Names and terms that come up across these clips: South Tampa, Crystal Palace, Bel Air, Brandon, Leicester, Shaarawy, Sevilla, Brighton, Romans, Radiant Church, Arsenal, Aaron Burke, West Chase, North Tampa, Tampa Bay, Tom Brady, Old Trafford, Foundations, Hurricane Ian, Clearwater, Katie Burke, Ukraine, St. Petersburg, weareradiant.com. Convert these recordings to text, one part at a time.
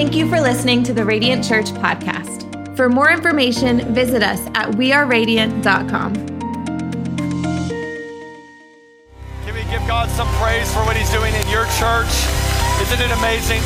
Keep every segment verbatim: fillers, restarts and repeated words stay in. Thank you for listening to the Radiant Church podcast. For more information, visit us at we are radiant dot com. Can we give God some praise for what he's doing in your church? Isn't it amazing?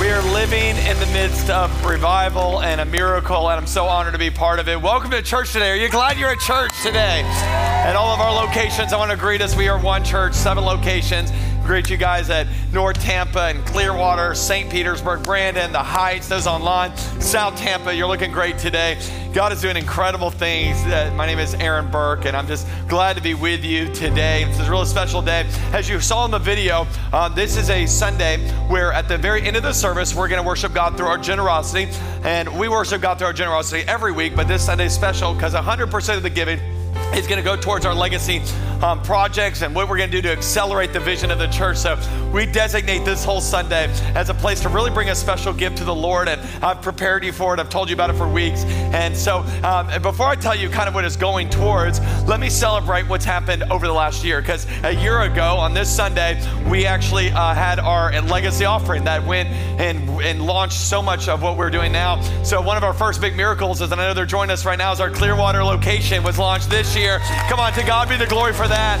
We are living in the midst of revival and a miracle, and I'm so honored to be part of it. Welcome to church today. Are you glad you're at church today? At all of our locations, I want to greet us. We are one church, seven locations. Greet you guys at North Tampa and Clearwater, Saint Petersburg, Brandon, the Heights, those online. South Tampa, you're looking great today. God is doing incredible things. Uh, my name is Aaron Burke, and I'm just glad to be with you today. This is a really special day. As you saw in the video, uh, this is a Sunday where at the very end of the service, we're going to worship God through our generosity. And we worship God through our generosity every week, but this Sunday is special because one hundred percent of the giving is going to go towards our legacy um, projects and what we're going to do to accelerate the vision of the church. So we designate this whole Sunday as a place to really bring a special gift to the Lord. And I've prepared you for it. I've told you about it for weeks. And so um, and before I tell you kind of what it's going towards, let me celebrate what's happened over the last year. Because a year ago on this Sunday, we actually uh, had our legacy offering that went and, and launched so much of what we're doing now. So one of our first big miracles is, and I know they're joining us right now, is our Clearwater location was launched this year. Year. Come on, to God be the glory for that.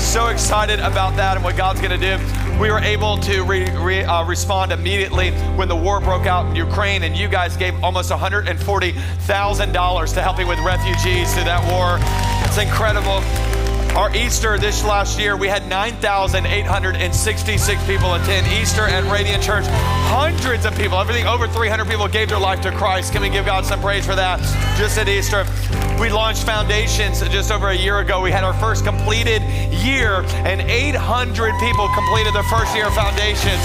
So excited about that and what God's going to do. We were able to re, re, uh, respond immediately when the war broke out in Ukraine, and you guys gave almost one hundred forty thousand dollars to helping with refugees through that war. It's incredible. Our Easter this last year, we had nine thousand eight hundred sixty-six people attend Easter at Radiant Church. Hundreds of people, everything over three hundred people gave their life to Christ. Can we give God some praise for that just at Easter? We launched Foundations just over a year ago. We had our first completed year, and eight hundred people completed the first year of Foundations.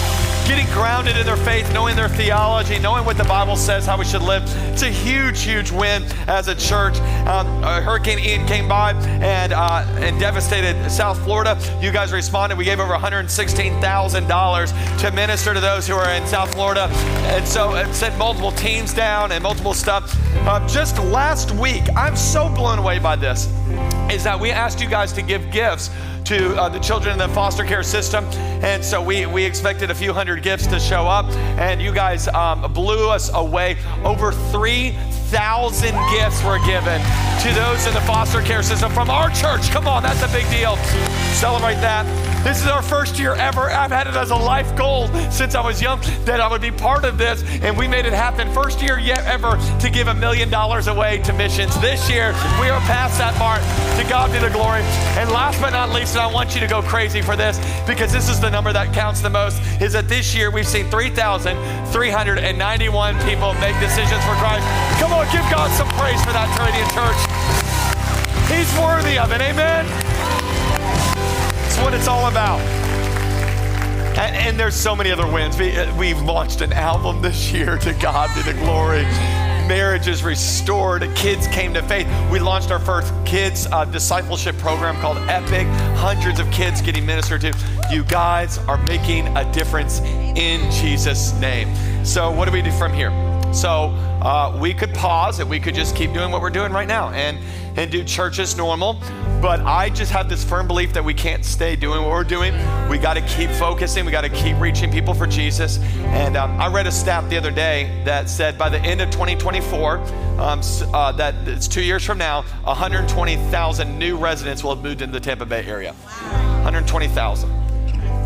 Getting grounded in their faith, knowing their theology, knowing what the Bible says, how we should live. It's a huge, huge win as a church. Um, Hurricane Ian came by and uh, and devastated South Florida. You guys responded. We gave over one hundred sixteen thousand dollars to minister to those who are in South Florida. And so it sent multiple teams down and multiple stuff. Uh, just last week, I'm so blown away by this, is that we asked you guys to give gifts to uh, the children in the foster care system. And so we, we expected a few hundred gifts to show up, and you guys um, blew us away. Over three thousand gifts were given to those in the foster care system from our church. Come on, that's a big deal. Celebrate that. This is our first year ever. I've had it as a life goal since I was young that I would be part of this, and we made it happen. First year yet ever to give a million dollars away to missions. This year, we are past that mark. To God be the glory. And last but not least, and I want you to go crazy for this, because this is the number that counts the most, is that this year we've seen three thousand three hundred ninety-one people make decisions for Christ. Come on, give God some praise for that, Radiant Church. He's worthy of it, amen? That's what it's all about. And, and there's so many other wins. We, we've launched an album this year. To God be the glory. Marriage is restored. Kids came to faith. We launched our first kids uh, discipleship program called Epic. Hundreds of kids getting ministered to. You guys are making a difference in Jesus' name. So what do we do from here? So uh, we could pause and we could just keep doing what we're doing right now and, and do church as normal. But I just have this firm belief that we can't stay doing what we're doing. We got to keep focusing. We got to keep reaching people for Jesus. And um, I read a stat the other day that said by the end of twenty twenty-four, um, uh, that it's two years from now, one hundred twenty thousand new residents will have moved into the Tampa Bay area. one hundred twenty thousand.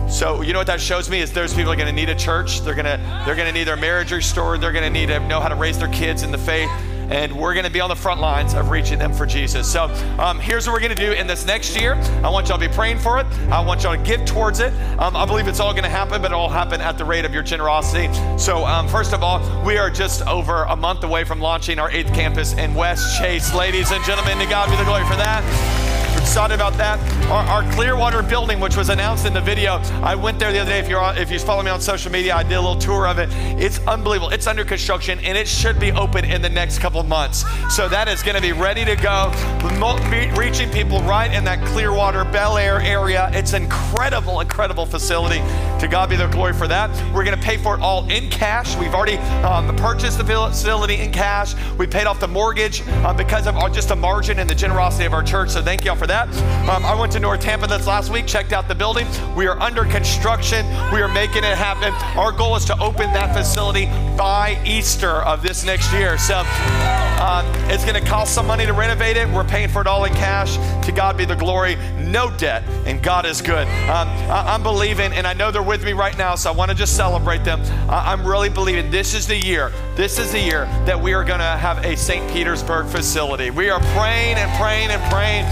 So you know what that shows me is those people are going to need a church. They're going to they're going to need their marriage restored. They're going to need to know how to raise their kids in the faith. And we're going to be on the front lines of reaching them for Jesus. So um, here's what we're going to do in this next year. I want y'all to be praying for it. I want y'all to give towards it. Um, I believe it's all going to happen, but it all happen at the rate of your generosity. So um, first of all, we are just over a month away from launching our eighth campus in West Chase. Ladies and gentlemen, to God be the glory for that. Excited about that. Our, our Clearwater building, which was announced in the video, I went there the other day. If you're on, if you follow me on social media, I did a little tour of it. It's unbelievable. It's under construction, and it should be open in the next couple months. So that is going to be ready to go. Reaching people right in that Clearwater, Bel Air area. It's incredible, incredible facility. To God be the glory for that. We're going to pay for it all in cash. We've already um, purchased the facility in cash. We paid off the mortgage uh, because of our, just the margin and the generosity of our church. So thank y'all for that. that. Um, I went to North Tampa this last week, checked out the building. We are under construction. We are making it happen. Our goal is to open that facility by Easter of this next year. So uh, it's going to cost some money to renovate it. We're paying for it all in cash. To God be the glory. No debt, and God is good. Um, I- I'm believing, and I know they're with me right now, so I want to just celebrate them. I- I'm really believing this is the year. This is the year that we are going to have a Saint Petersburg facility. We are praying and praying and praying.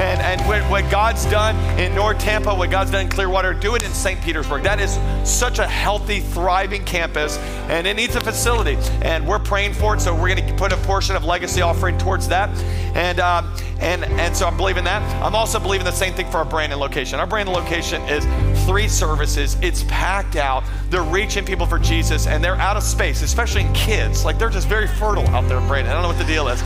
And, and what, what God's done in North Tampa, what God's done in Clearwater, do it in Saint Petersburg. That is such a healthy, thriving campus, and it needs a facility. And we're praying for it, so we're going to put a portion of legacy offering towards that. And um, and and so I'm believing that. I'm also believing the same thing for our Brandon location. Our Brandon location is three services. It's packed out. They're reaching people for Jesus, and they're out of space, especially in kids. Like, they're just very fertile out there in Brandon. I don't know what the deal is.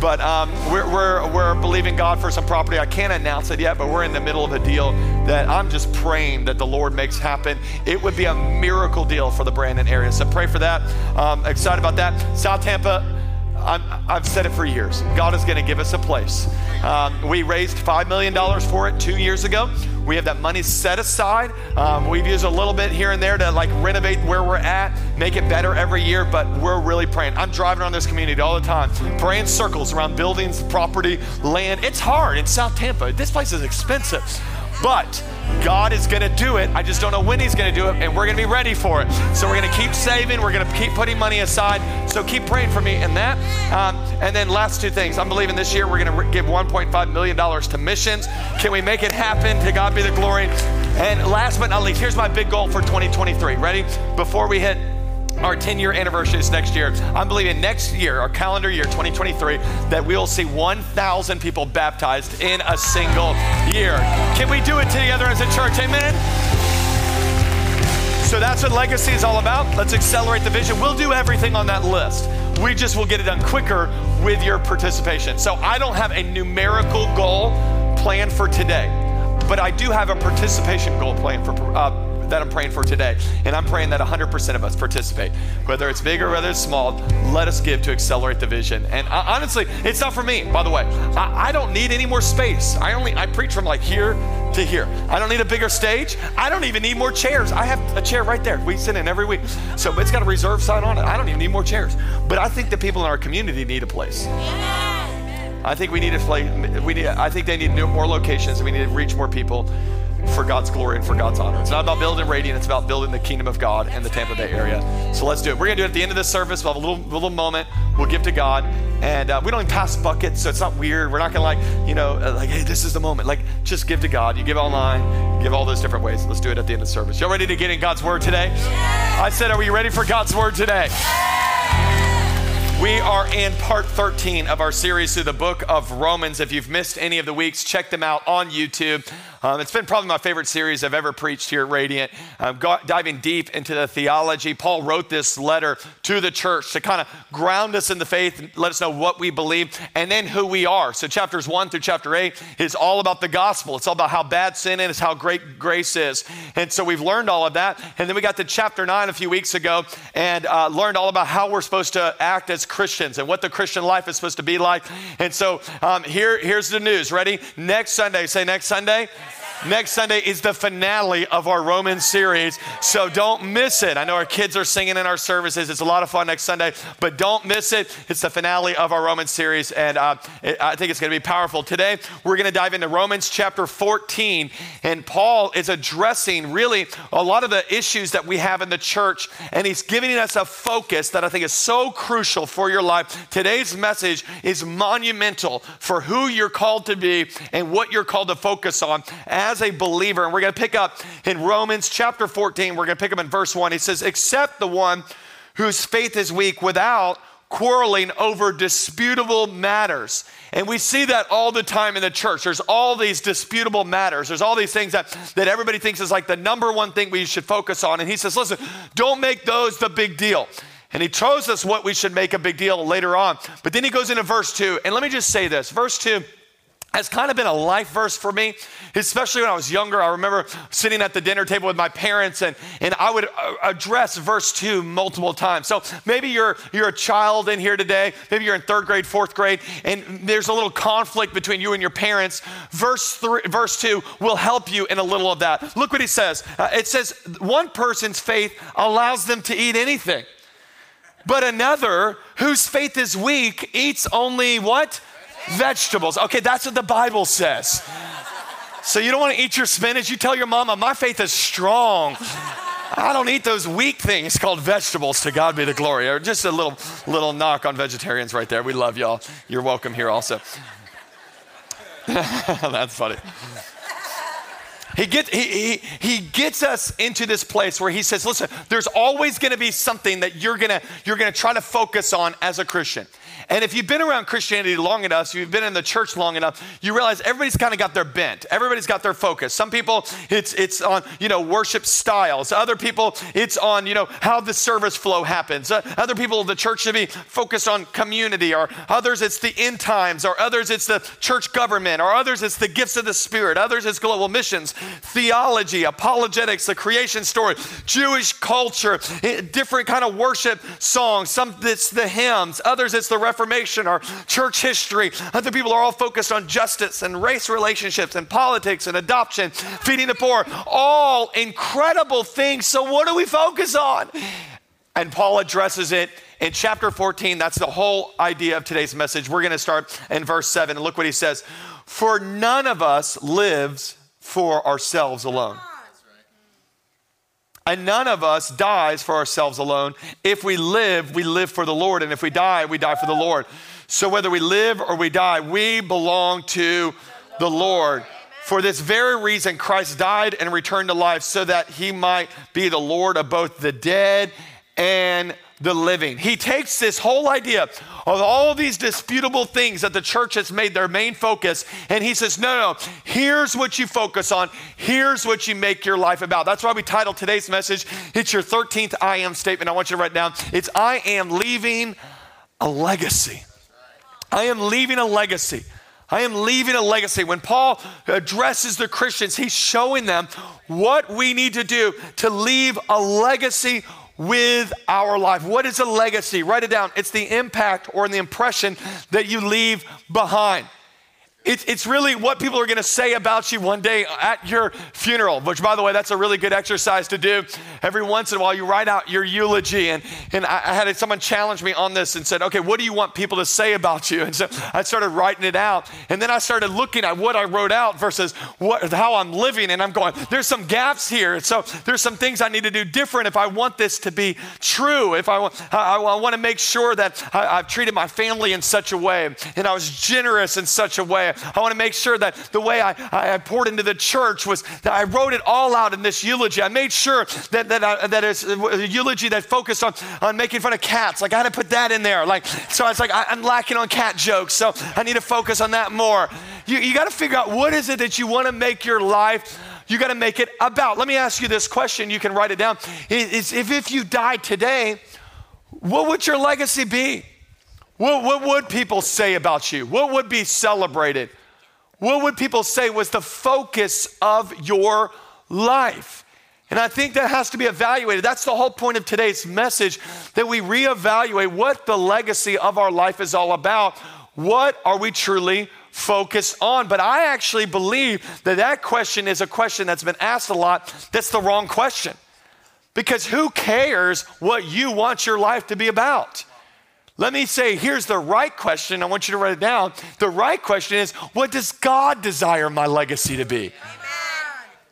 But um, we're, we're, we're believing God for some property. I can't announce it yet, but we're in the middle of a deal that I'm just praying that the Lord makes happen. It would be a miracle deal for the Brandon area. So pray for that. Um, excited about that. South Tampa, I'm, I've said it for years. God is going to give us a place. Um, we raised five million dollars for it two years ago. We have that money set aside. Um, we've used a little bit here and there to like renovate where we're at, make it better every year, but we're really praying. I'm driving around this community all the time, praying circles around buildings, property, land. It's hard in South Tampa. This place is expensive, but God is going to do it. I just don't know when he's going to do it, and we're going to be ready for it. So we're going to keep saving. We're going to keep putting money aside. So keep praying for me in that. Um, and then last two things. I'm believing this year we're going to give one point five million dollars to missions. Can we make it happen? To God be the glory. And last but not least, here's my big goal for twenty twenty-three. Ready? Before we hit our ten-year anniversary is next year. I'm believing next year, our calendar year, twenty twenty-three, that we will see one thousand people baptized in a single year. Can we do it together as a church? Amen? So that's what legacy is all about. Let's accelerate the vision. We'll do everything on that list. We just will get it done quicker with your participation. So I don't have a numerical goal planned for today, but I do have a participation goal planned for uh, that I'm praying for today. And I'm praying that one hundred percent of us participate. Whether it's big or whether it's small, let us give to accelerate the vision. And I, honestly, it's not for me, by the way. I, I don't need any more space. I only, I preach from like here to here. I don't need a bigger stage. I don't even need more chairs. I have a chair right there. We sit in every week. So it's got a reserve sign on it. I don't even need more chairs. But I think the people in our community need a place. I think we need to play, we need, I think they need more locations. We need to reach more people for God's glory and for God's honor. It's not about building Radiant, it's about building the kingdom of God in the Tampa Bay area. So let's do it. We're gonna do it at the end of this service. We'll have a little little moment. We'll give to God. And uh, we don't even pass buckets, so it's not weird. We're not gonna like, you know, like, hey, this is the moment. Like, just give to God. You give online, give all those different ways. Let's do it at the end of the service. Y'all ready to get in God's word today? I said, are we ready for God's word today? We are in part thirteen of our series through the book of Romans. If you've missed any of the weeks, check them out on YouTube. Um, it's been probably my favorite series I've ever preached here at Radiant. Um, got, diving deep into the theology. Paul wrote this letter to the church to kind of ground us in the faith, let us know what we believe, and then who we are. So chapters one through chapter eight is all about the gospel. It's all about how bad sin is, how great grace is. And so we've learned all of that. And then we got to chapter nine a few weeks ago and uh, learned all about how we're supposed to act as Christians and what the Christian life is supposed to be like. And so um, here, here's the news. Ready? Next Sunday, say next Sunday. Next Sunday is the finale of our Roman series, so don't miss it. I know our kids are singing in our services. It's a lot of fun next Sunday, but don't miss it. It's the finale of our Roman series, and uh, it, I think it's going to be powerful. Today, we're going to dive into Romans chapter fourteen, and Paul is addressing really a lot of the issues that we have in the church, and he's giving us a focus that I think is so crucial for your life. Today's message is monumental for who you're called to be and what you're called to focus on as as a believer. And we're going to pick up in Romans chapter fourteen. We're going to pick up in verse one. He says, except the one whose faith is weak without quarreling over disputable matters. And we see that all the time in the church. There's all these disputable matters. There's all these things that, that everybody thinks is like the number one thing we should focus on. And he says, listen, don't make those the big deal. And he tells us what we should make a big deal later on. But then he goes into verse two. And let me just say this. Verse two has kind of been a life verse for me, especially when I was younger. I remember sitting at the dinner table with my parents, and, and I would address verse two multiple times. So maybe you're you're a child in here today. Maybe you're in third grade, fourth grade, and there's a little conflict between you and your parents. Verse three, verse two will help you in a little of that. Look what he says. Uh, it says, one person's faith allows them to eat anything, but another whose faith is weak eats only what? Vegetables. Okay, that's what the Bible says. So you don't want to eat your spinach. You tell your mama, my faith is strong. I don't eat those weak things called vegetables. To God be the glory. Or just a little, little knock on vegetarians right there. We love y'all. You're welcome here also. That's funny. He gets, he, he, he gets us into this place where he says, listen, there's always going to be something that you're going to you're going to try to focus on as a Christian. And if you've been around Christianity long enough, you've been in the church long enough, you realize everybody's kind of got their bent. Everybody's got their focus. Some people, it's it's on, you know, worship styles. Other people, it's on, you know, how the service flow happens. Uh, other people, the church should be focused on community. Or others, it's the end times. Or others, it's the church government. Or others, it's the gifts of the Spirit. Others, it's global missions, theology, apologetics, the creation story, Jewish culture, different kind of worship songs. Some, it's the hymns. Others, it's the Reformation or church history. Other people are all focused on justice and race relationships and politics and adoption, feeding the poor, all incredible things. So what do we focus on? And Paul addresses it in chapter fourteen. That's the whole idea of today's message. We're going to start in verse seven. And look what he says. For none of us lives for ourselves alone. And none of us dies for ourselves alone. If we live, we live for the Lord. And if we die, we die for the Lord. So whether we live or we die, we belong to the Lord. For this very reason, Christ died and returned to life so that he might be the Lord of both the dead and the living. He takes this whole idea of all these disputable things that the church has made their main focus, and he says, no, no, here's what you focus on. Here's what you make your life about. That's why we titled today's message, it's your thirteenth I am statement. I want you to write down, it's I am leaving a legacy. I am leaving a legacy. I am leaving a legacy. When Paul addresses the Christians, he's showing them what we need to do to leave a legacy with our life. What is a legacy? Write it down. It's the impact or the impression that you leave behind. It, it's really what people are going to say about you one day at your funeral, which, by the way, that's a really good exercise to do. Every once in a while, you write out your eulogy. And, and I, I had someone challenge me on this and said, okay, what do you want people to say about you? And so I started writing it out. And then I started looking at what I wrote out versus what, how I'm living. And I'm going, there's some gaps here. And so there's some things I need to do different if I want this to be true. If I want, I, I want to make sure that I, I've treated my family in such a way, and I was generous in such a way. I want to make sure that the way I, I poured into the church was that I wrote it all out in this eulogy. I made sure that that, I, that it's a eulogy that focused on, on making fun of cats. Like I had to put that in there. Like so, it's like I, I'm lacking on cat jokes, so I need to focus on that more. You you got to figure out what is it that you want to make your life. You got to make it about. Let me ask you this question. You can write it down. It's if if you died today, what would your legacy be? What, what would people say about you? What would be celebrated? What would people say was the focus of your life? And I think that has to be evaluated. That's the whole point of today's message, that we reevaluate what the legacy of our life is all about. What are we truly focused on? But I actually believe that that question is a question that's been asked a lot. That's the wrong question. Because who cares what you want your life to be about? Let me say, here's the right question. I want you to write it down. The right question is, what does God desire my legacy to be? Amen.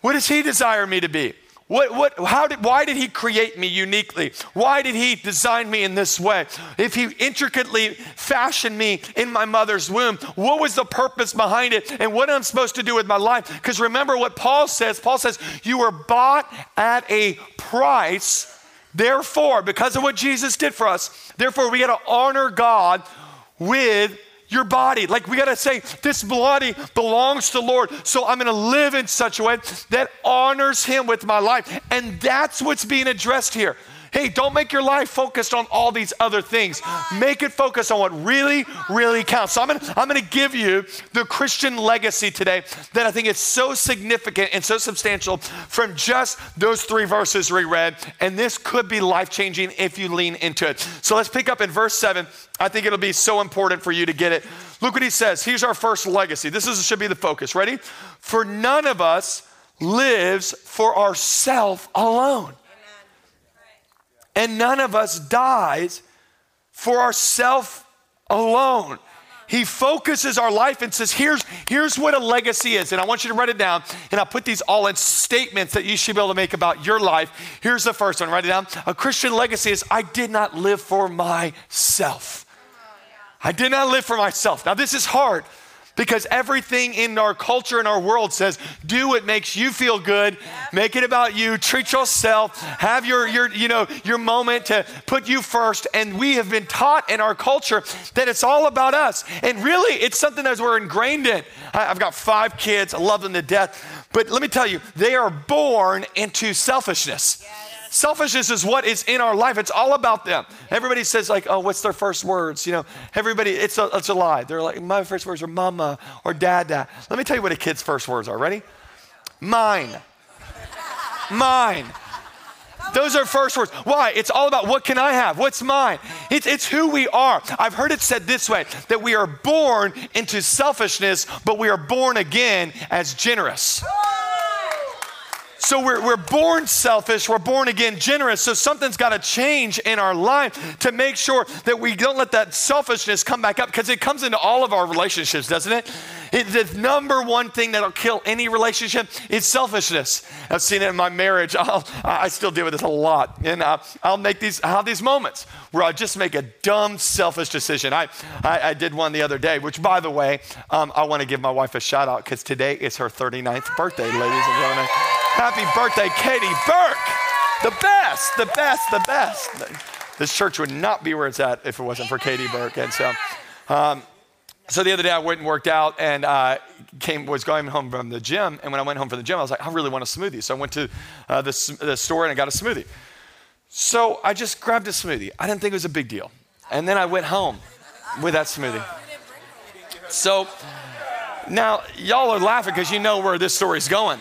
What does he desire me to be? What, what, how did, why did he create me uniquely? Why did he design me in this way? If he intricately fashioned me in my mother's womb, what was the purpose behind it and what I'm supposed to do with my life? Because remember what Paul says. Paul says, you were bought at a price. Therefore, because of what Jesus did for us, therefore we got to honor God with your body. Like we got to say, this body belongs to the Lord. So I'm going to live in such a way that honors him with my life. And that's what's being addressed here. Hey, don't make your life focused on all these other things. Make it focused on what really, really counts. So I'm gonna, I'm gonna give you the Christian legacy today that I think is so significant and so substantial from just those three verses reread. And this could be life-changing if you lean into it. So let's pick up in verse seven. I think it'll be so important for you to get it. Look what he says. Here's our first legacy. This is, should be the focus. Ready? For none of us lives for ourselves alone. And none of us dies for ourselves alone. He focuses our life and says, here's, here's what a legacy is. And I want you to write it down. And I'll put these all in statements that you should be able to make about your life. Here's the first one. Write it down. A Christian legacy is, I did not live for myself. I did not live for myself. Now, this is hard. Because everything in our culture and our world says, do what makes you feel good, make it about you, treat yourself, have your, your, you know, your moment to put you first. And we have been taught in our culture that it's all about us. And really, it's something that we're ingrained in. I've got five kids. I love them to death. But let me tell you, they are born into selfishness. Selfishness is what is in our life. It's all about them. Everybody says like, oh, what's their first words? You know, everybody, it's a, it's a lie. They're like, my first words are mama or dada. Let me tell you what a kid's first words are. Ready? Mine. Mine. Those are first words. Why? It's all about what can I have? What's mine? It's, it's who we are. I've heard it said this way, that we are born into selfishness, but we are born again as generous. So we're, we're born selfish, we're born again generous. So something's got to change in our life to make sure that we don't let that selfishness come back up, because it comes into all of our relationships, doesn't it? It, the number one thing that'll kill any relationship is selfishness. I've seen it in my marriage. I'll, I still deal with this a lot. And I'll, I'll make these, I'll have these moments where I just make a dumb, selfish decision. I, I, I did one the other day, which by the way, um, I want to give my wife a shout out because today is her thirty-ninth birthday, ladies and gentlemen. Happy birthday, Katie Burke. The best, the best, the best. This church would not be where it's at if it wasn't for Katie Burke. And so, um, So the other day I went and worked out and uh, came was going home from the gym. And when I went home from the gym, I was like, I really want a smoothie. So I went to uh, the, the store and I got a smoothie. So I just grabbed a smoothie. I didn't think it was a big deal. And then I went home with that smoothie. So now y'all are laughing because you know where this story's going.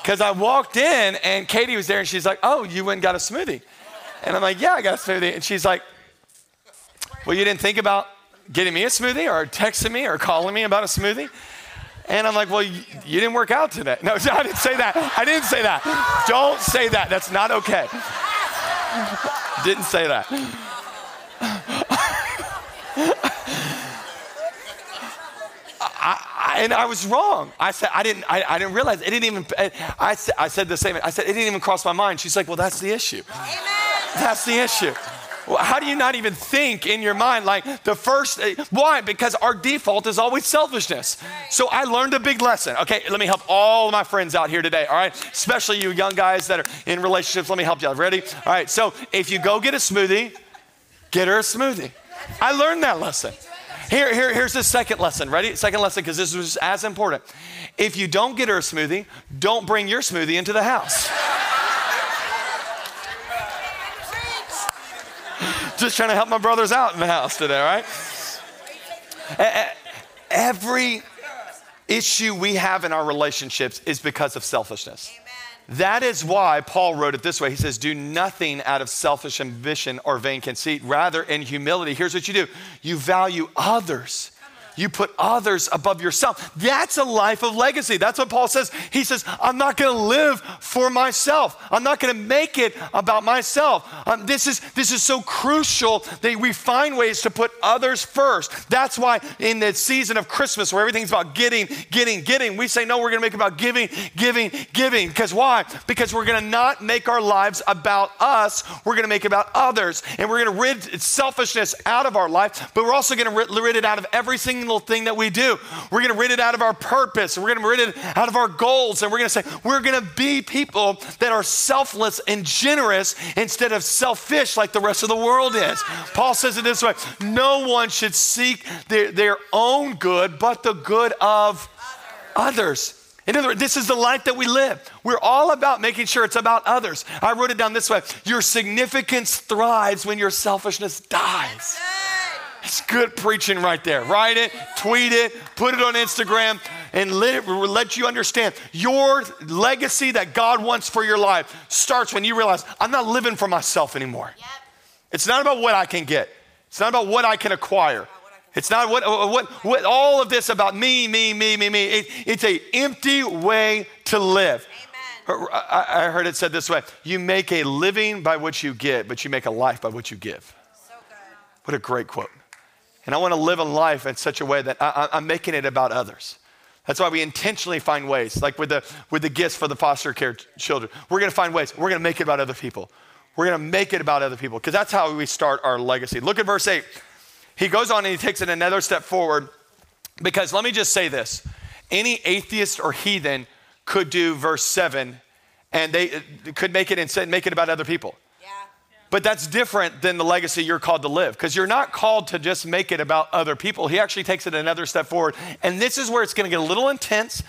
Because I walked in and Katie was there and she's like, oh, you went and got a smoothie. And I'm like, yeah, I got a smoothie. And she's like, well, you didn't think about getting me a smoothie or texting me or calling me about a smoothie? And I'm like, well, you, you didn't work out today. No, I didn't say that. I didn't say that. Don't say that. That's not okay. Didn't say that. I, I, and I was wrong. I said, I didn't, I, I didn't realize. It didn't even, I, I said the same. I said, it didn't even cross my mind. She's like, well, that's the issue. Amen. That's the issue. How do you not even think in your mind like the first, why? Because our default is always selfishness. So I learned a big lesson. Okay, let me help all of my friends out here today, all right? Especially you young guys that are in relationships. Let me help you out. Ready? All right, so if you go get a smoothie, get her a smoothie. I learned that lesson. Here, here, here's the second lesson. Ready? Second lesson, because this was as important. If you don't get her a smoothie, don't bring your smoothie into the house. Just trying to help my brothers out in the house today, right? Every issue we have in our relationships is because of selfishness. Amen. That is why Paul wrote it this way. He says, do nothing out of selfish ambition or vain conceit. Rather, in humility, here's what you do. You value others. You put others above yourself. That's a life of legacy. That's what Paul says. He says, I'm not going to live for myself. I'm not going to make it about myself. Um, this is, this is so crucial that we find ways to put others first. That's why in the season of Christmas where everything's about getting, getting, getting, we say, no, we're going to make it about giving, giving, giving. Because why? Because we're going to not make our lives about us. We're going to make it about others. And we're going to rid selfishness out of our life, but we're also going to rid, rid it out of every single thing that we do. We're going to rid it out of our purpose, and we're going to rid it out of our goals, and we're going to say, we're going to be people that are selfless and generous instead of selfish like the rest of the world is. Paul says it this way, no one should seek their, their own good, but the good of others. In other words, this is the life that we live. We're all about making sure it's about others. I wrote it down this way. Your significance thrives when your selfishness dies. It's good preaching right there. Write it, tweet it, put it on Instagram, and let it let you understand your legacy that God wants for your life starts when you realize I'm not living for myself anymore. Yep. It's not about what I can get. It's not about what I can acquire. It's not what, what, what all of this about me, me, me, me, me. It, it's an empty way to live. Amen. I, I heard it said this way. You make a living by what you get, but you make a life by what you give. So good. What a great quote. And I want to live a life in such a way that I, I'm making it about others. That's why we intentionally find ways, like with the, with the gifts for the foster care t- children. We're going to find ways. We're going to make it about other people. We're going to make it about other people because that's how we start our legacy. Look at verse eight. He goes on and he takes it another step forward because let me just say this. Any atheist or heathen could do verse seven and they could make it and make it about other people. Yeah. Yeah. But that's different than the legacy you're called to live because you're not called to just make it about other people. He actually takes it another step forward. And this is where it's going to get a little intense.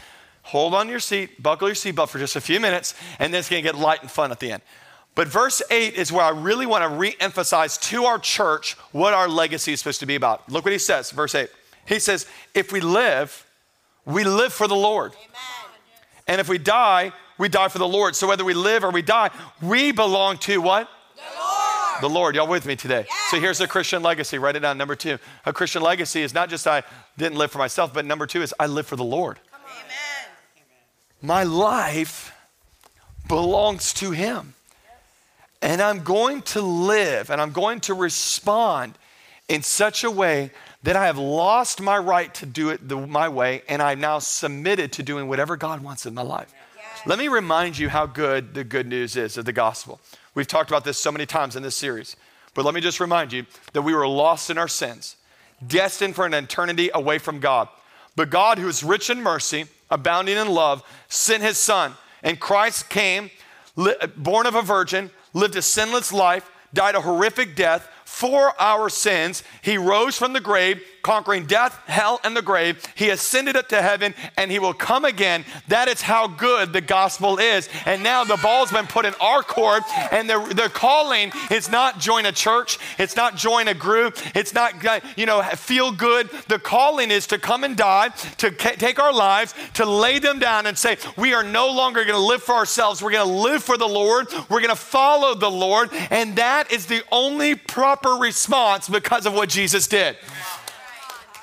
Hold on to your seat, buckle your seatbelt for just a few minutes, and then it's going to get light and fun at the end. But verse eight is where I really want to reemphasize to our church what our legacy is supposed to be about. Look what he says, verse eight. He says, if we live, we live for the Lord. Amen. And if we die, we die for the Lord. So whether we live or we die, we belong to what? The Lord. The Lord. Y'all with me today? Yes. So here's a Christian legacy. Write it down, number two. A Christian legacy is not just I didn't live for myself, but number two is I live for the Lord. Come on. Amen. My life belongs to him. And I'm going to live and I'm going to respond in such a way that I have lost my right to do it the, my way, and I'm now submitted to doing whatever God wants in my life. Yes. Let me remind you how good the good news is of the gospel. We've talked about this so many times in this series, but let me just remind you that we were lost in our sins, destined for an eternity away from God. But God, who is rich in mercy, abounding in love, sent his son, and Christ came, li- born of a virgin, lived a sinless life, died a horrific death for our sins. He rose from the grave, conquering death, hell, and the grave. He ascended up to heaven, and he will come again. That is how good the gospel is. And now the ball's been put in our court, and the, the calling is not join a church. It's not join a group. It's not, you know, feel good. The calling is to come and die, to ca- take our lives, to lay them down and say, we are no longer going to live for ourselves. We're going to live for the Lord. We're going to follow the Lord. And that is the only proper response because of what Jesus did.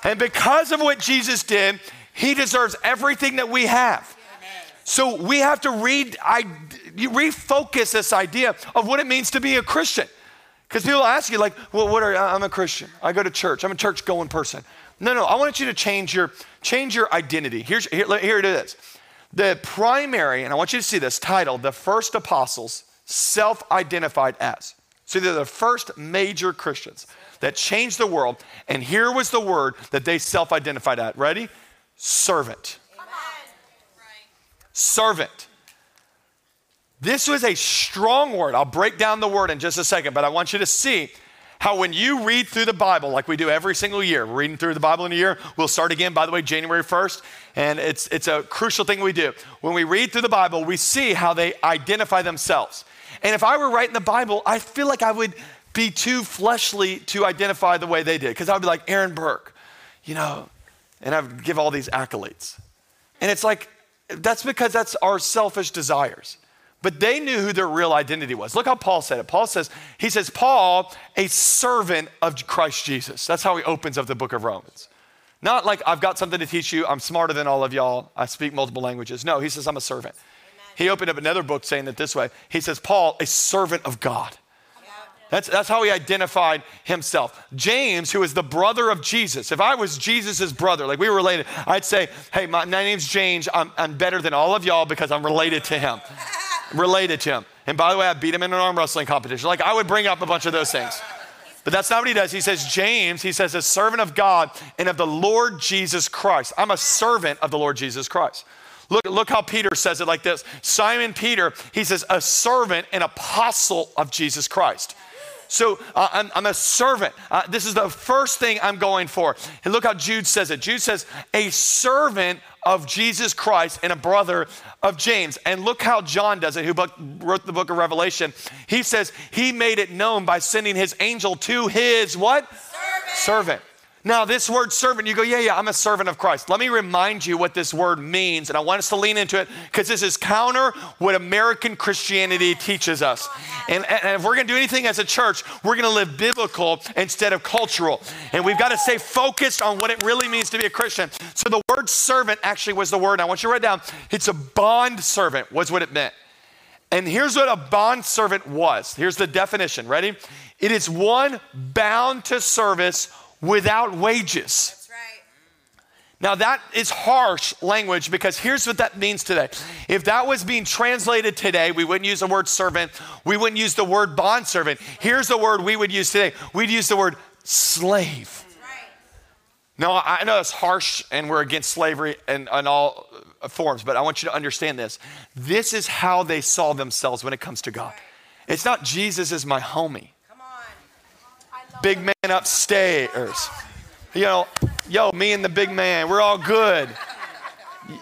And because of what Jesus did, he deserves everything that we have. So we have to read, I, refocus this idea of what it means to be a Christian. Because people ask you like, well, what are, I'm a Christian. I go to church. I'm a church going person. No, no, I want you to change your, change your identity. Here's, here, here it is. The primary, and I want you to see this title, the first apostles self-identified as. So they're the first major Christians that changed the world. And here was the word that they self-identified at. Ready? Servant. Amen. Servant. This was a strong word. I'll break down the word in just a second, but I want you to see how when you read through the Bible, like we do every single year, we're reading through the Bible in a year. We'll start again, by the way, January first. And it's, it's a crucial thing we do. When we read through the Bible, we see how they identify themselves. And if I were writing the Bible, I feel like I would be too fleshly to identify the way they did. Because I'd be like Aaron Burke, you know, and I would give all these accolades. And it's like, that's because that's our selfish desires. But they knew who their real identity was. Look how Paul said it. Paul says, he says, Paul, a servant of Christ Jesus. That's how he opens up the book of Romans. Not like I've got something to teach you. I'm smarter than all of y'all. I speak multiple languages. No, he says, I'm a servant. He opened up another book saying it this way. He says, Paul, a servant of God. Yeah. That's, that's how he identified himself. James, who is the brother of Jesus. If I was Jesus's brother, like we were related, I'd say, hey, my, my name's James. I'm, I'm better than all of y'all because I'm related to him. related to him. And by the way, I beat him in an arm wrestling competition. Like I would bring up a bunch of those things. But that's not what he does. He says, James, he says, a servant of God and of the Lord Jesus Christ. I'm a servant of the Lord Jesus Christ. Look, look how Peter says it like this. Simon Peter, he says, a servant and apostle of Jesus Christ. So uh, I'm, I'm a servant. Uh, this is the first thing I'm going for. And look how Jude says it. Jude says, a servant of Jesus Christ and a brother of James. And look how John does it, who book, wrote the book of Revelation. He says he made it known by sending his angel to his what? Servant. Servant. Now this word servant, you go, yeah, yeah, I'm a servant of Christ. Let me remind you what this word means, and I want us to lean into it because this is counter what American Christianity teaches us. And, and if we're gonna do anything as a church, we're gonna live biblical instead of cultural. And we've gotta stay focused on what it really means to be a Christian. So the word servant actually was the word, I want you to write it down, it's a bond servant was what it meant. And here's what a bond servant was. Here's the definition, ready? It is one bound to service without wages. That's right. Now that is harsh language because here's what that means today. If that was being translated today, we wouldn't use the word servant. We wouldn't use the word bondservant. Here's the word we would use today. We'd use the word slave. That's right. Now I know it's harsh and we're against slavery and, and all forms, but I want you to understand this. This is how they saw themselves when it comes to God. Right. It's not Jesus is my homie. Big man upstairs. You know, yo, me and the big man, we're all good.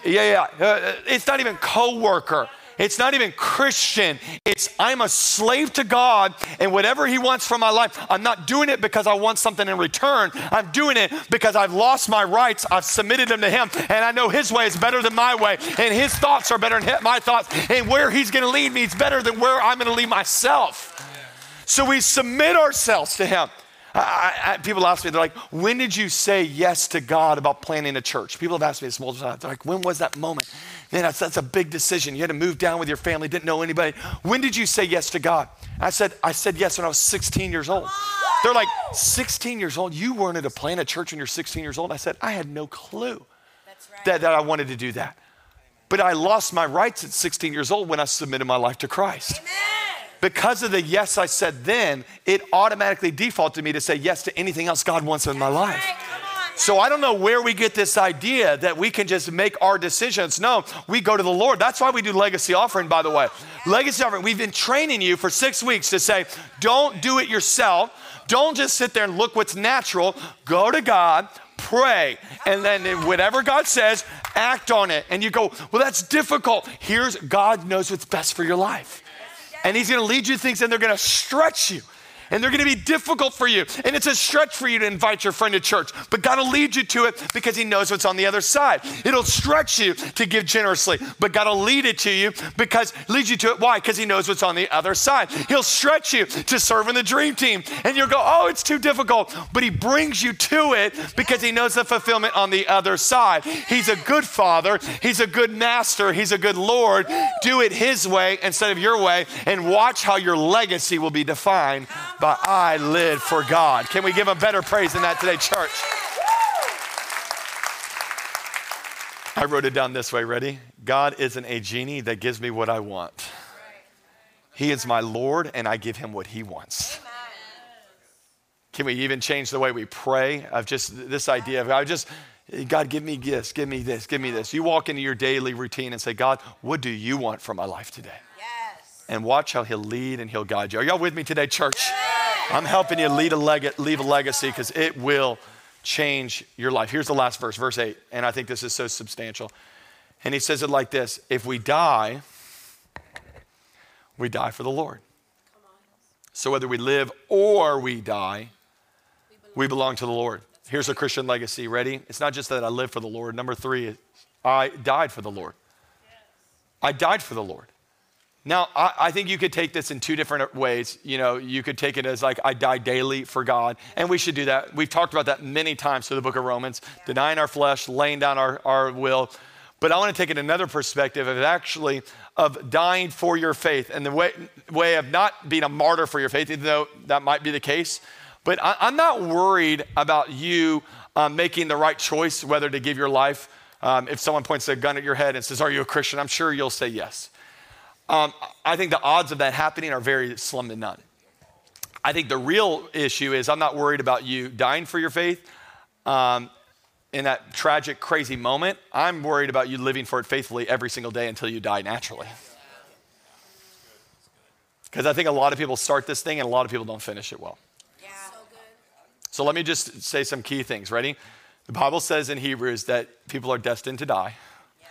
Yeah, yeah. Uh, it's not even co-worker. It's not even Christian. It's I'm a slave to God, and whatever he wants from my life, I'm not doing it because I want something in return. I'm doing it because I've lost my rights. I've submitted them to him, and I know his way is better than my way, and his thoughts are better than my thoughts, and where he's going to lead me is better than where I'm going to lead myself. So we submit ourselves to him. I, I, people ask me, they're like, when did you say yes to God about planning a church? People have asked me this multiple times. They're like, when was that moment? Man, that's, that's a big decision. You had to move down with your family, didn't know anybody. When did you say yes to God? I said, I said yes when I was sixteen years old. They're like, sixteen years old? You weren't to plan a church when you're sixteen years old? I said, I had no clue that's right. that, that I wanted to do that. But I lost my rights at sixteen years old when I submitted my life to Christ. Amen. Because of the yes I said then, it automatically defaulted me to say yes to anything else God wants in my life. So I don't know where we get this idea that we can just make our decisions. No, we go to the Lord. That's why we do legacy offering, by the way. Legacy offering, we've been training you for six weeks to say, don't do it yourself. Don't just sit there and look what's natural. Go to God, pray, and then whatever God says, act on it. And you go, well, that's difficult. Here's, God knows what's best for your life. And he's going to lead you to things, and they're going to stretch you, and they're going to be difficult for you. And it's a stretch for you to invite your friend to church, but God will lead you to it because he knows what's on the other side. It'll stretch you to give generously, but God will lead it to you because leads you to it. Why? Because he knows what's on the other side. He'll stretch you to serve in the dream team, and you'll go, oh, it's too difficult, but he brings you to it because he knows the fulfillment on the other side. He's a good father. He's a good master. He's a good Lord. Do it his way instead of your way, and watch how your legacy will be defined by I live for God. Can we give a better praise than that today, church? I wrote it down this way, ready? God isn't a genie that gives me what I want. He is my Lord, and I give him what he wants. Can we even change the way we pray of just this idea of, I just, God, give me this, give me this, give me this. You walk into your daily routine and say, God, what do you want from my life today? And watch how he'll lead and he'll guide you. Are y'all with me today, church? Yeah. I'm helping you lead a leg- leave a legacy because it will change your life. Here's the last verse, verse eight. And I think this is so substantial. And he says it like this. If we die, we die for the Lord. So whether we live or we die, we belong, we belong to the Lord. Here's a Christian legacy. Ready? It's not just that I live for the Lord. Number three, I died for the Lord. Yes. I died for the Lord. Now, I, I think you could take this in two different ways. You know, you could take it as like, I die daily for God. And we should do that. We've talked about that many times through the book of Romans, yeah. Denying our flesh, laying down our, our will. But I want to take it another perspective of actually of dying for your faith and the way, way of not being a martyr for your faith, even though that might be the case. But I, I'm not worried about you uh, making the right choice, whether to give your life. Um, if someone points a gun at your head and says, are you a Christian? I'm sure you'll say yes. Um, I think the odds of that happening are very slim to none. I think the real issue is I'm not worried about you dying for your faith um, in that tragic, crazy moment. I'm worried about you living for it faithfully every single day until you die naturally. Because I think a lot of people start this thing and a lot of people don't finish it well. Yeah. So good. So let me just say some key things. Ready? The Bible says in Hebrews that people are destined to die yeah.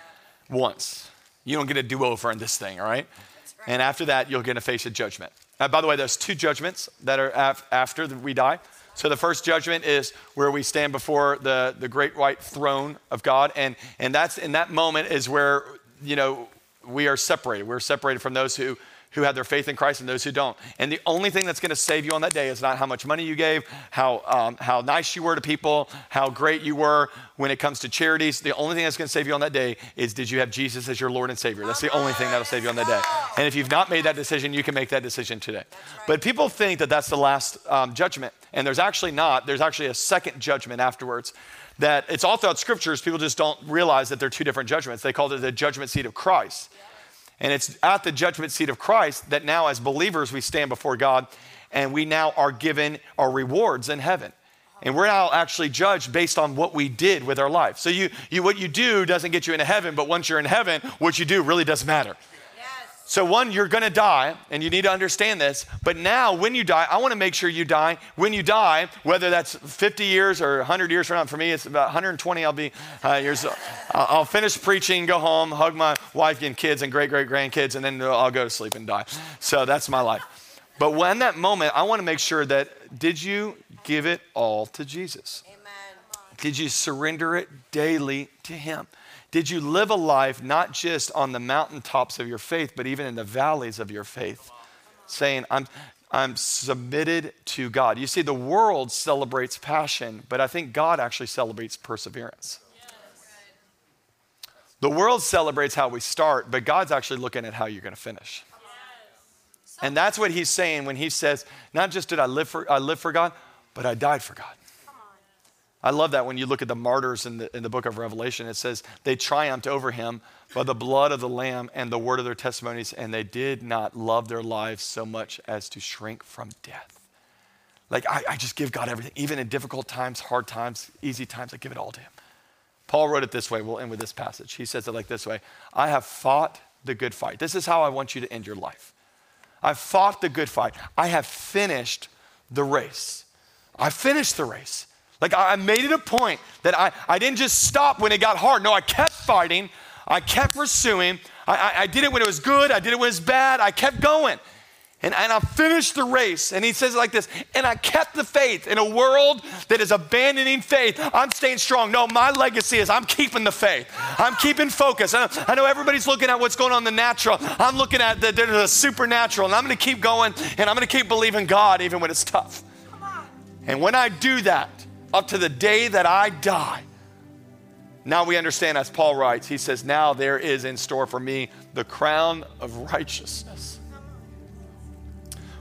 once. You don't get a do-over in this thing, all right? That's right. And after that, you're going to face a judgment. Now, by the way, there's two judgments that are af- after we die. So the first judgment is where we stand before the, the great white throne of God. And, and that's in that moment is where, you know, we are separated. We're separated from those who, who have their faith in Christ and those who don't. And the only thing that's going to save you on that day is not how much money you gave, how um, how nice you were to people, how great you were when it comes to charities. The only thing that's going to save you on that day is did you have Jesus as your Lord and Savior? That's the only thing that'll save you on that day. And if you've not made that decision, you can make that decision today. Right. But people think that that's the last um, judgment. And there's actually not. There's actually a second judgment afterwards. That it's all throughout scriptures. People just don't realize that they're two different judgments. They call it the judgment seat of Christ. Yeah. And it's at the judgment seat of Christ that now as believers, we stand before God and we now are given our rewards in heaven. And we're now actually judged based on what we did with our life. So you, you, what you do doesn't get you into heaven, but once you're in heaven, what you do really does matter. So one, you're going to die, and you need to understand this. But now when you die, I want to make sure you die. When you die, whether that's fifty years or one hundred years from now, for me, it's about one hundred twenty. I'll be uh, years old. I'll finish preaching, go home, hug my wife and kids and great-great-grandkids, and then I'll go to sleep and die. So that's my life. But when that moment, I want to make sure that did you give it all to Jesus? Amen. Did you surrender it daily to him? Did you live a life not just on the mountaintops of your faith, but even in the valleys of your faith, saying, I'm, I'm submitted to God? You see, the world celebrates passion, but I think God actually celebrates perseverance. Yes. The world celebrates how we start, but God's actually looking at how you're going to finish. Yes. And that's what he's saying when he says, not just did I live for, I live for God, but I died for God. I love that when you look at the martyrs in the, in the book of Revelation, it says they triumphed over him by the blood of the Lamb and the word of their testimonies, and they did not love their lives so much as to shrink from death. Like, I, I just give God everything, even in difficult times, hard times, easy times, I give it all to him. Paul wrote it this way. We'll end with this passage. He says it like this way. I have fought the good fight. This is how I want you to end your life. I've fought the good fight. I have finished the race. I finished the race. Like I made it a point that I, I didn't just stop when it got hard. No, I kept fighting. I kept pursuing. I, I, I did it when it was good. I did it when it was bad. I kept going. And, and I finished the race. And he says it like this. And I kept the faith in a world that is abandoning faith. I'm staying strong. No, my legacy is I'm keeping the faith. I'm keeping focus. I know, I know everybody's looking at what's going on in the natural. I'm looking at the, the, the supernatural. And I'm going to keep going. And I'm going to keep believing God even when it's tough. Come on. And when I do that, up to the day that I die. Now we understand, as Paul writes, he says, now there is in store for me the crown of righteousness,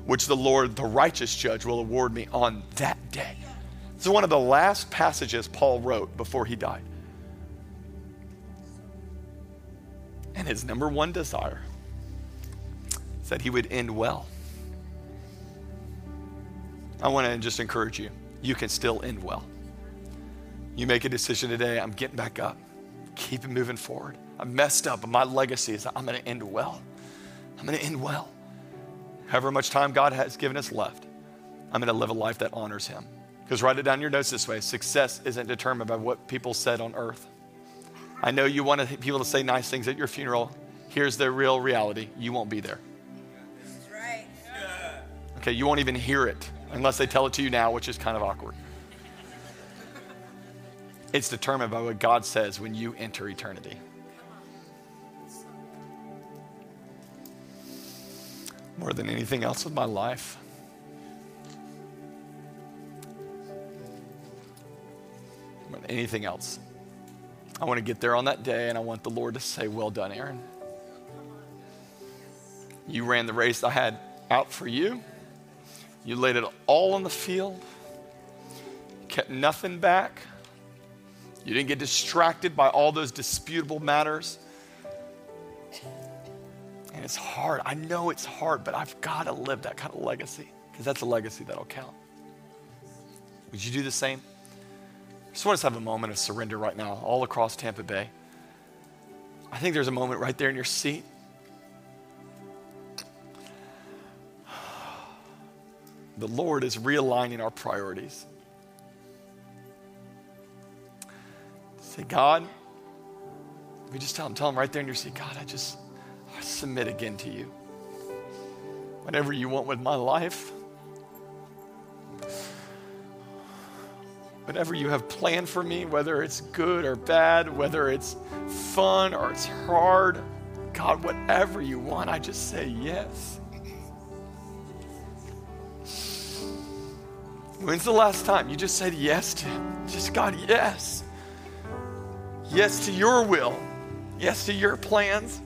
which the Lord, the righteous judge, will award me on that day. This is one of the last passages Paul wrote before he died. And his number one desire is that he would end well. I want to just encourage you. You can still end well. You make a decision today, I'm getting back up. Keep it moving forward. I messed up, but my legacy is I'm gonna end well. I'm gonna end well. However much time God has given us left, I'm gonna live a life that honors him. Because write it down in your notes this way, success isn't determined by what people said on earth. I know you want people to say nice things at your funeral. Here's the real reality, you won't be there. That's right. Okay, you won't even hear it. Unless they tell it to you now, which is kind of awkward. It's determined by what God says when you enter eternity. More than anything else with my life, more than anything else, I want to get there on that day and I want the Lord to say, well done, Aaron. You ran the race I had out for you. You laid it all on the field, kept nothing back. You didn't get distracted by all those disputable matters. And it's hard. I know it's hard, but I've got to live that kind of legacy because that's a legacy that'll count. Would you do the same? I just want us to have a moment of surrender right now all across Tampa Bay. I think there's a moment right there in your seat The Lord is realigning our priorities. Say, God, we just tell him, tell him right there in your seat, God, I just I submit again to you. Whatever you want with my life, whatever you have planned for me, whether it's good or bad, whether it's fun or it's hard, God, whatever you want, I just say yes. When's the last time you just said yes to him? Just, God, yes. Yes to your will. Yes to your plans.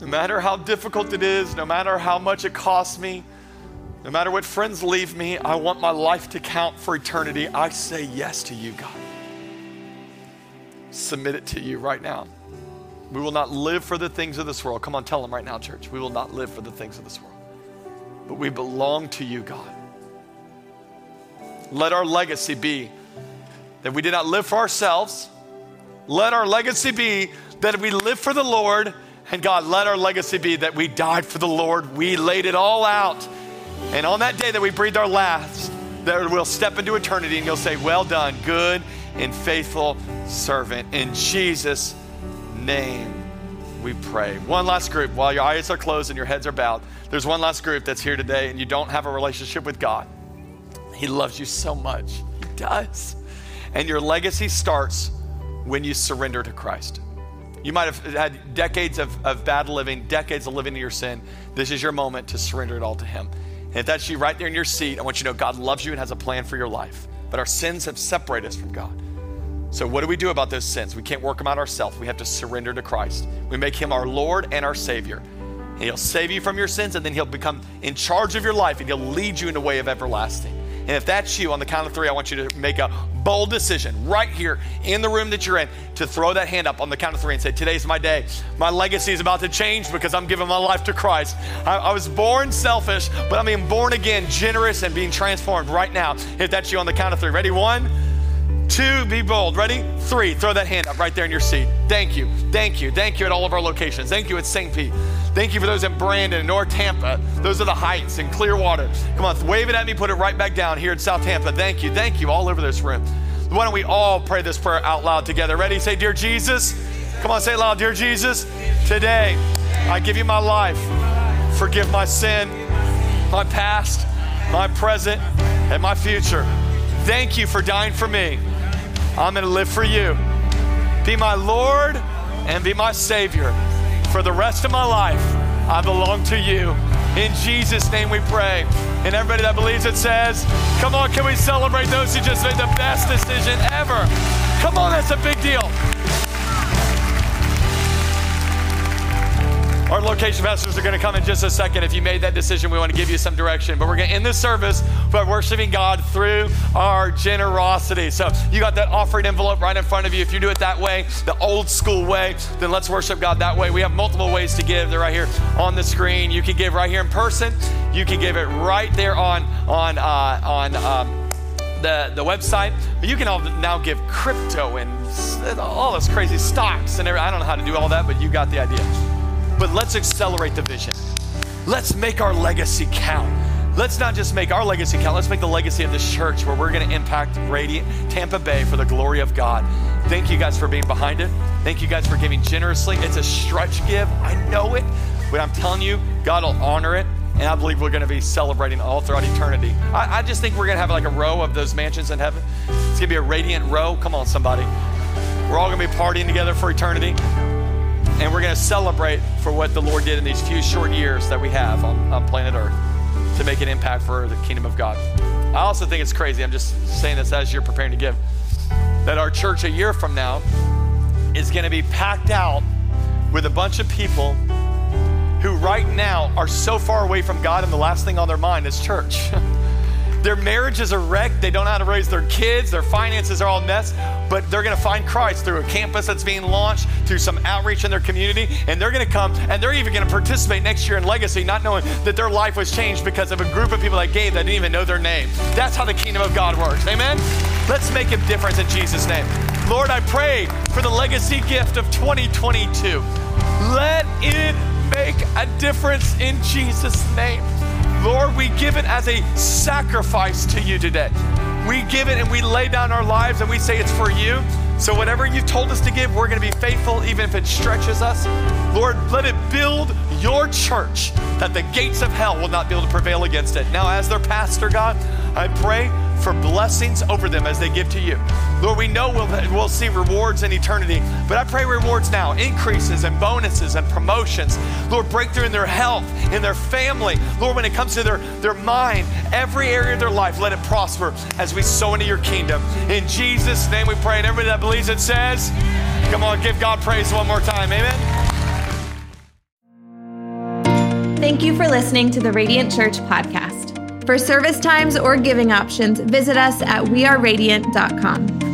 No matter how difficult it is, no matter how much it costs me, no matter what friends leave me, I want my life to count for eternity. I say yes to you, God. Submit it to you right now. We will not live for the things of this world. Come on, tell them right now, church. We will not live for the things of this world. But we belong to you, God. Let our legacy be that we did not live for ourselves. Let our legacy be that we live for the Lord. And God, let our legacy be that we died for the Lord. We laid it all out. And on that day that we breathed our last, that we'll step into eternity and you'll say, well done, good and faithful servant. In Jesus' name we pray. One last group. While your eyes are closed and your heads are bowed, there's one last group that's here today and you don't have a relationship with God. He loves you so much. He does. And your legacy starts when you surrender to Christ. You might have had decades of, of bad living, decades of living in your sin. This is your moment to surrender it all to him. And if that's you right there in your seat, I want you to know God loves you and has a plan for your life. But our sins have separated us from God. So what do we do about those sins? We can't work them out ourselves. We have to surrender to Christ. We make him our Lord and our Savior. And he'll save you from your sins, and then he'll become in charge of your life, and he'll lead you in the way of everlasting. And if that's you, on the count of three, I want you to make a bold decision right here in the room that you're in to throw that hand up on the count of three and say, today's my day. My legacy is about to change because I'm giving my life to Christ. I, I was born selfish, but I'm being born again, generous, and being transformed right now. If that's you, on the count of three. Ready? One, two, be bold. Ready? Three, throw that hand up right there in your seat. Thank you. Thank you. Thank you at all of our locations. Thank you at Saint Pete. Thank you for those in Brandon, North Tampa. Those are the Heights and Clearwater. Come on, wave it at me, put it right back down here in South Tampa. Thank you, thank you all over this room. Why don't we all pray this prayer out loud together? Ready? Say, dear Jesus. Come on, say it loud. Dear Jesus, today I give you my life. Forgive my sin, my past, my present, and my future. Thank you for dying for me. I'm gonna live for you. Be my Lord and be my Savior. For the rest of my life, I belong to you. In Jesus' name we pray. And everybody that believes it says, come on, can we celebrate those who just made the best decision ever? Come on, that's a big deal. Our location pastors are going to come in just a second. If you made that decision, we want to give you some direction. But we're going to end this service by worshiping God through our generosity. So you got that offering envelope right in front of you. If you do it that way, the old school way, then let's worship God that way. We have multiple ways to give. They're right here on the screen. You can give right here in person. You can give it right there on on uh, on um, the the website. But you can all now give crypto and all this crazy stocks and everything. I don't know how to do all that, but you got the idea. But let's accelerate the vision. Let's make our legacy count. Let's not just make our legacy count. Let's make the legacy of this church where we're going to impact Radiant Tampa Bay for the glory of God. Thank you guys for being behind it. Thank you guys for giving generously. It's a stretch give. I know it. But I'm telling you, God will honor it. And I believe we're going to be celebrating all throughout eternity. I, I just think we're going to have like a row of those mansions in heaven. It's going to be a radiant row. Come on, somebody. We're all going to be partying together for eternity. And we're going to celebrate for what the Lord did in these few short years that we have on, on planet Earth to make an impact for the kingdom of God. I also think it's crazy, I'm just saying this as you're preparing to give, that our church a year from now is going to be packed out with a bunch of people who right now are so far away from God and the last thing on their mind is church. Their marriages are wrecked. They don't know how to raise their kids. Their finances are all messed, but they're going to find Christ through a campus that's being launched, through some outreach in their community, and they're going to come, and they're even going to participate next year in Legacy, not knowing that their life was changed because of a group of people that gave that didn't even know their name. That's how the kingdom of God works. Amen? Let's make a difference in Jesus' name. Lord, I pray for the legacy gift of twenty twenty-two. Let it make a difference in Jesus' name. Lord, we give it as a sacrifice to you today. We give it and we lay down our lives and we say it's for you. So whatever you've told us to give, we're going to be faithful even if it stretches us. Lord, let it build your church that the gates of hell will not be able to prevail against it. Now, as their pastor, God, I pray for blessings over them as they give to you. Lord, we know we'll, we'll see rewards in eternity, but I pray rewards now, increases and bonuses and promotions. Lord, breakthrough in their health, in their family. Lord, when it comes to their, their mind, every area of their life, let it prosper as we sow into your kingdom. In Jesus' name we pray, and everybody that believes it says, come on, give God praise one more time, amen. Thank you for listening to the Radiant Church podcast. For service times or giving options, visit us at we are radiant dot com.